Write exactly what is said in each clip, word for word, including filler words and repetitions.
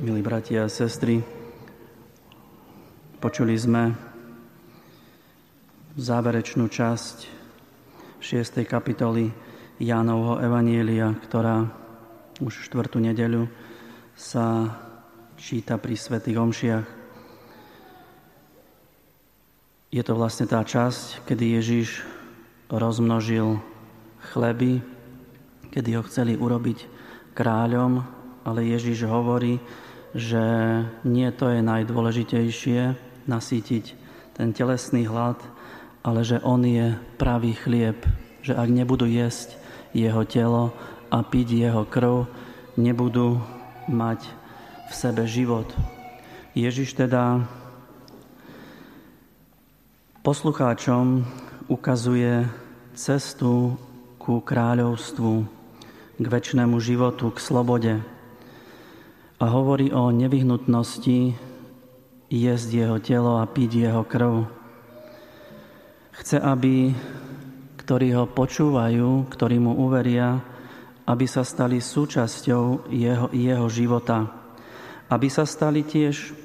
Milí bratia a sestry, počuli sme záverečnú časť šiestej kapitoly Jánovho evanielia, ktorá už štvrtú nedeľu sa číta pri svätých omšiach. Je to vlastne tá časť, kedy Ježiš rozmnožil chleby, kedy ho chceli urobiť kráľom, ale Ježiš hovorí, že nie to je najdôležitejšie, nasýtiť ten telesný hlad, ale že on je pravý chlieb, že ak nebudú jesť jeho telo a piť jeho krv, nebudú mať v sebe život. Ježiš teda poslucháčom ukazuje cestu ku kráľovstvu, k večnému životu, k slobode. A hovorí o nevyhnutnosti jesť jeho telo a piť jeho krv. Chce, aby ktorí ho počúvajú, ktorí mu uveria, aby sa stali súčasťou jeho, jeho života. Aby sa stali tiež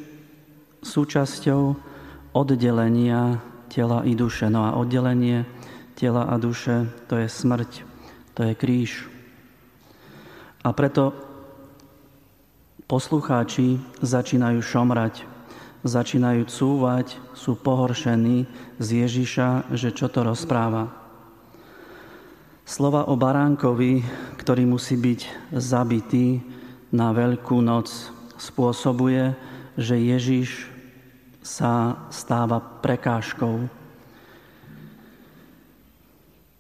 súčasťou oddelenia tela i duše. No a oddelenie tela a duše, to je smrť, to je kríž. A preto poslucháči začínajú šomrať, začínajú cúvať, sú pohoršení z Ježiša, že čo to rozpráva. Slova o baránkovi, ktorý musí byť zabitý na Veľkú noc, spôsobuje, že Ježiš sa stáva prekážkou.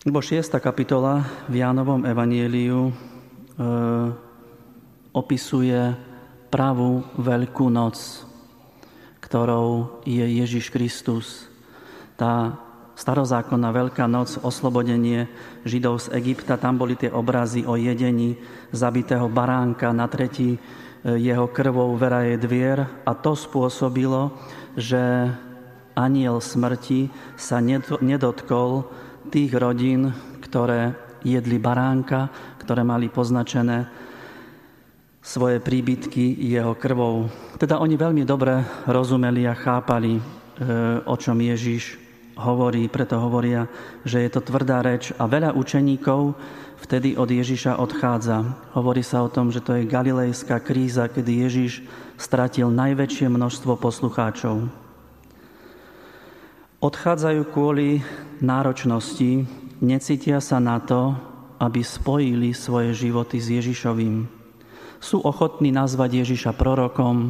Lebo šiesta kapitola v Jánovom evanjeliu e, opisuje pravú Veľkú noc, ktorou je Ježiš Kristus. Tá starozákonná Veľká noc, oslobodenie Židov z Egypta, tam boli tie obrazy o jedení zabitého baránka, na tretí jeho krvou veraje dvier, a to spôsobilo, že anjel smrti sa nedotkol tých rodín, ktoré jedli baránka, ktoré mali poznačené svoje príbytky jeho krvou. Teda oni veľmi dobre rozumeli a chápali, o čom Ježiš hovorí, preto hovoria, že je to tvrdá reč, a veľa učeníkov vtedy od Ježiša odchádza. Hovorí sa o tom, že to je galilejská kríza, kedy Ježiš stratil najväčšie množstvo poslucháčov. Odchádzajú kvôli náročnosti, necítia sa na to, aby spojili svoje životy s Ježišovým. Sú ochotní nazvať Ježiša prorokom,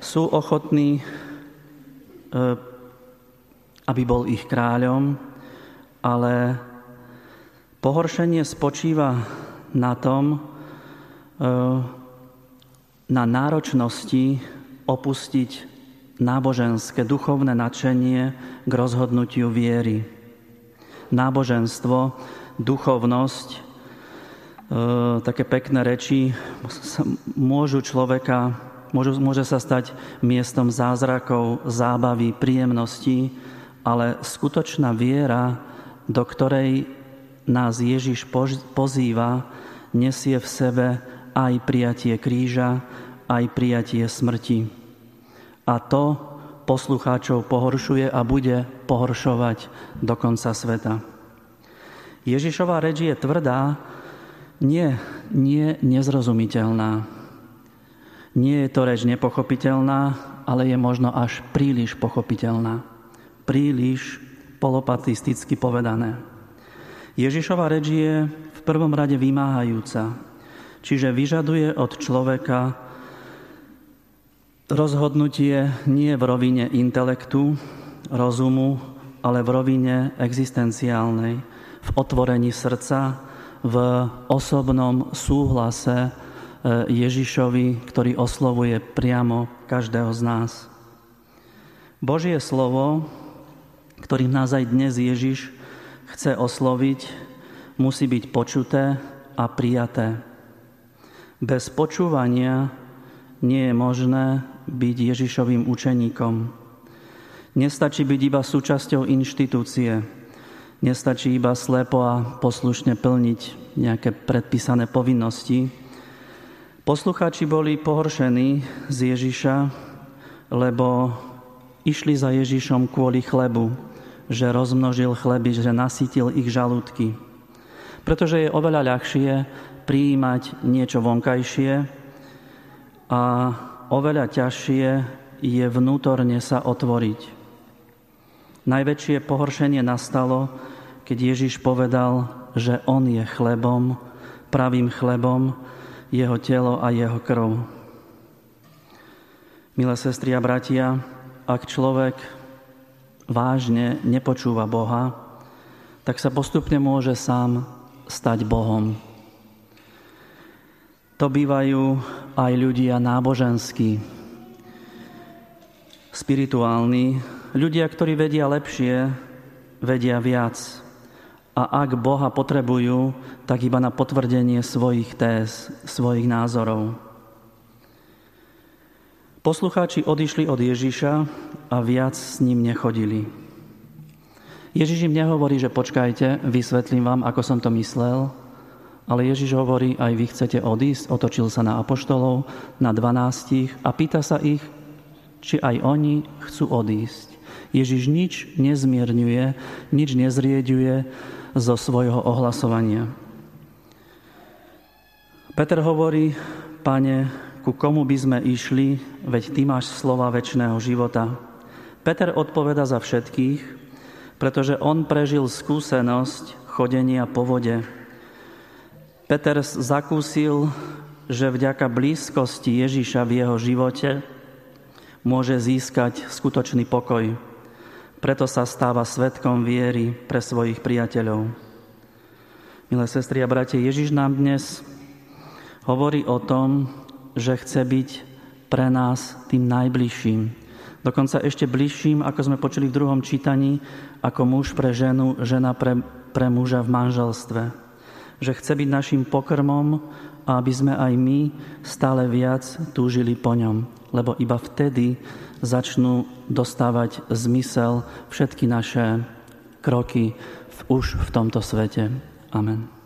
sú ochotní, aby bol ich kráľom, ale pohoršenie spočíva na tom, na náročnosti opustiť náboženské, duchovné nadšenie k rozhodnutiu viery. Náboženstvo, duchovnosť, také pekné reči môžu človeka, môžu, môže sa stať miestom zázrakov, zábavy, príjemností, ale skutočná viera, do ktorej nás Ježiš pozýva, nesie v sebe aj prijatie kríža, aj prijatie smrti. A to poslucháčov pohoršuje a bude pohoršovať do konca sveta. Ježišova reč je tvrdá, Nie, nie nezrozumiteľná. Nie je to reč nepochopiteľná, ale je možno až príliš pochopiteľná. Príliš polopatisticky povedané. Ježišova reč je v prvom rade vymáhajúca, čiže vyžaduje od človeka rozhodnutie nie v rovine intelektu, rozumu, ale v rovine existenciálnej, v otvorení srdca, v osobnom súhlase Ježišovi, ktorý oslovuje priamo každého z nás. Božie slovo, ktorým nás aj dnes Ježiš chce osloviť, musí byť počuté a prijaté. Bez počúvania nie je možné byť Ježišovým učeníkom. Nestačí byť iba súčasťou inštitúcie. Nestačí iba slepo a poslušne plniť nejaké predpísané povinnosti. Poslucháči boli pohoršení z Ježiša, lebo išli za Ježišom kvôli chlebu, že rozmnožil chleby, že nasýtil ich žalúdky. Pretože je oveľa ľahšie prijímať niečo vonkajšie a oveľa ťažšie je vnútorne sa otvoriť. Najväčšie pohoršenie nastalo, keď Ježiš povedal, že on je chlebom, pravým chlebom, jeho telo a jeho krv. Milé sestry a bratia, ak človek vážne nepočúva Boha, tak sa postupne môže sám stať Bohom. To bývajú aj ľudia náboženskí, spirituálni, ľudia, ktorí vedia lepšie, vedia viac. A ak Boha potrebujú, tak iba na potvrdenie svojich téz, svojich názorov. Poslucháči odišli od Ježiša a viac s ním nechodili. Ježiš im nehovorí, že počkajte, vysvetlím vám, ako som to myslel, ale Ježiš hovorí, aj vy chcete odísť, otočil sa na apoštolov, na dvanástich a pýta sa ich, či aj oni chcú odísť. Ježiš nič nezmierňuje, nič nezrieďuje zo svojho ohlasovania. Peter hovorí, Pane, ku komu by sme išli, veď Ty máš slova večného života. Peter odpoveda za všetkých, pretože on prežil skúsenosť chodenia po vode. Peter zakúsil, že vďaka blízkosti Ježiša v jeho živote môže získať skutočný pokoj. Preto sa stáva svedkom viery pre svojich priateľov. Milé sestry a bratia, Ježiš nám dnes hovorí o tom, že chce byť pre nás tým najbližším. Dokonca ešte bližším, ako sme počuli v druhom čítaní, ako muž pre ženu, žena pre, pre muža v manželstve. Že chce byť našim pokrmom, aby sme aj my stále viac túžili po ňom. Lebo iba vtedy začnú dostávať zmysel všetky naše kroky v, už v tomto svete. Amen.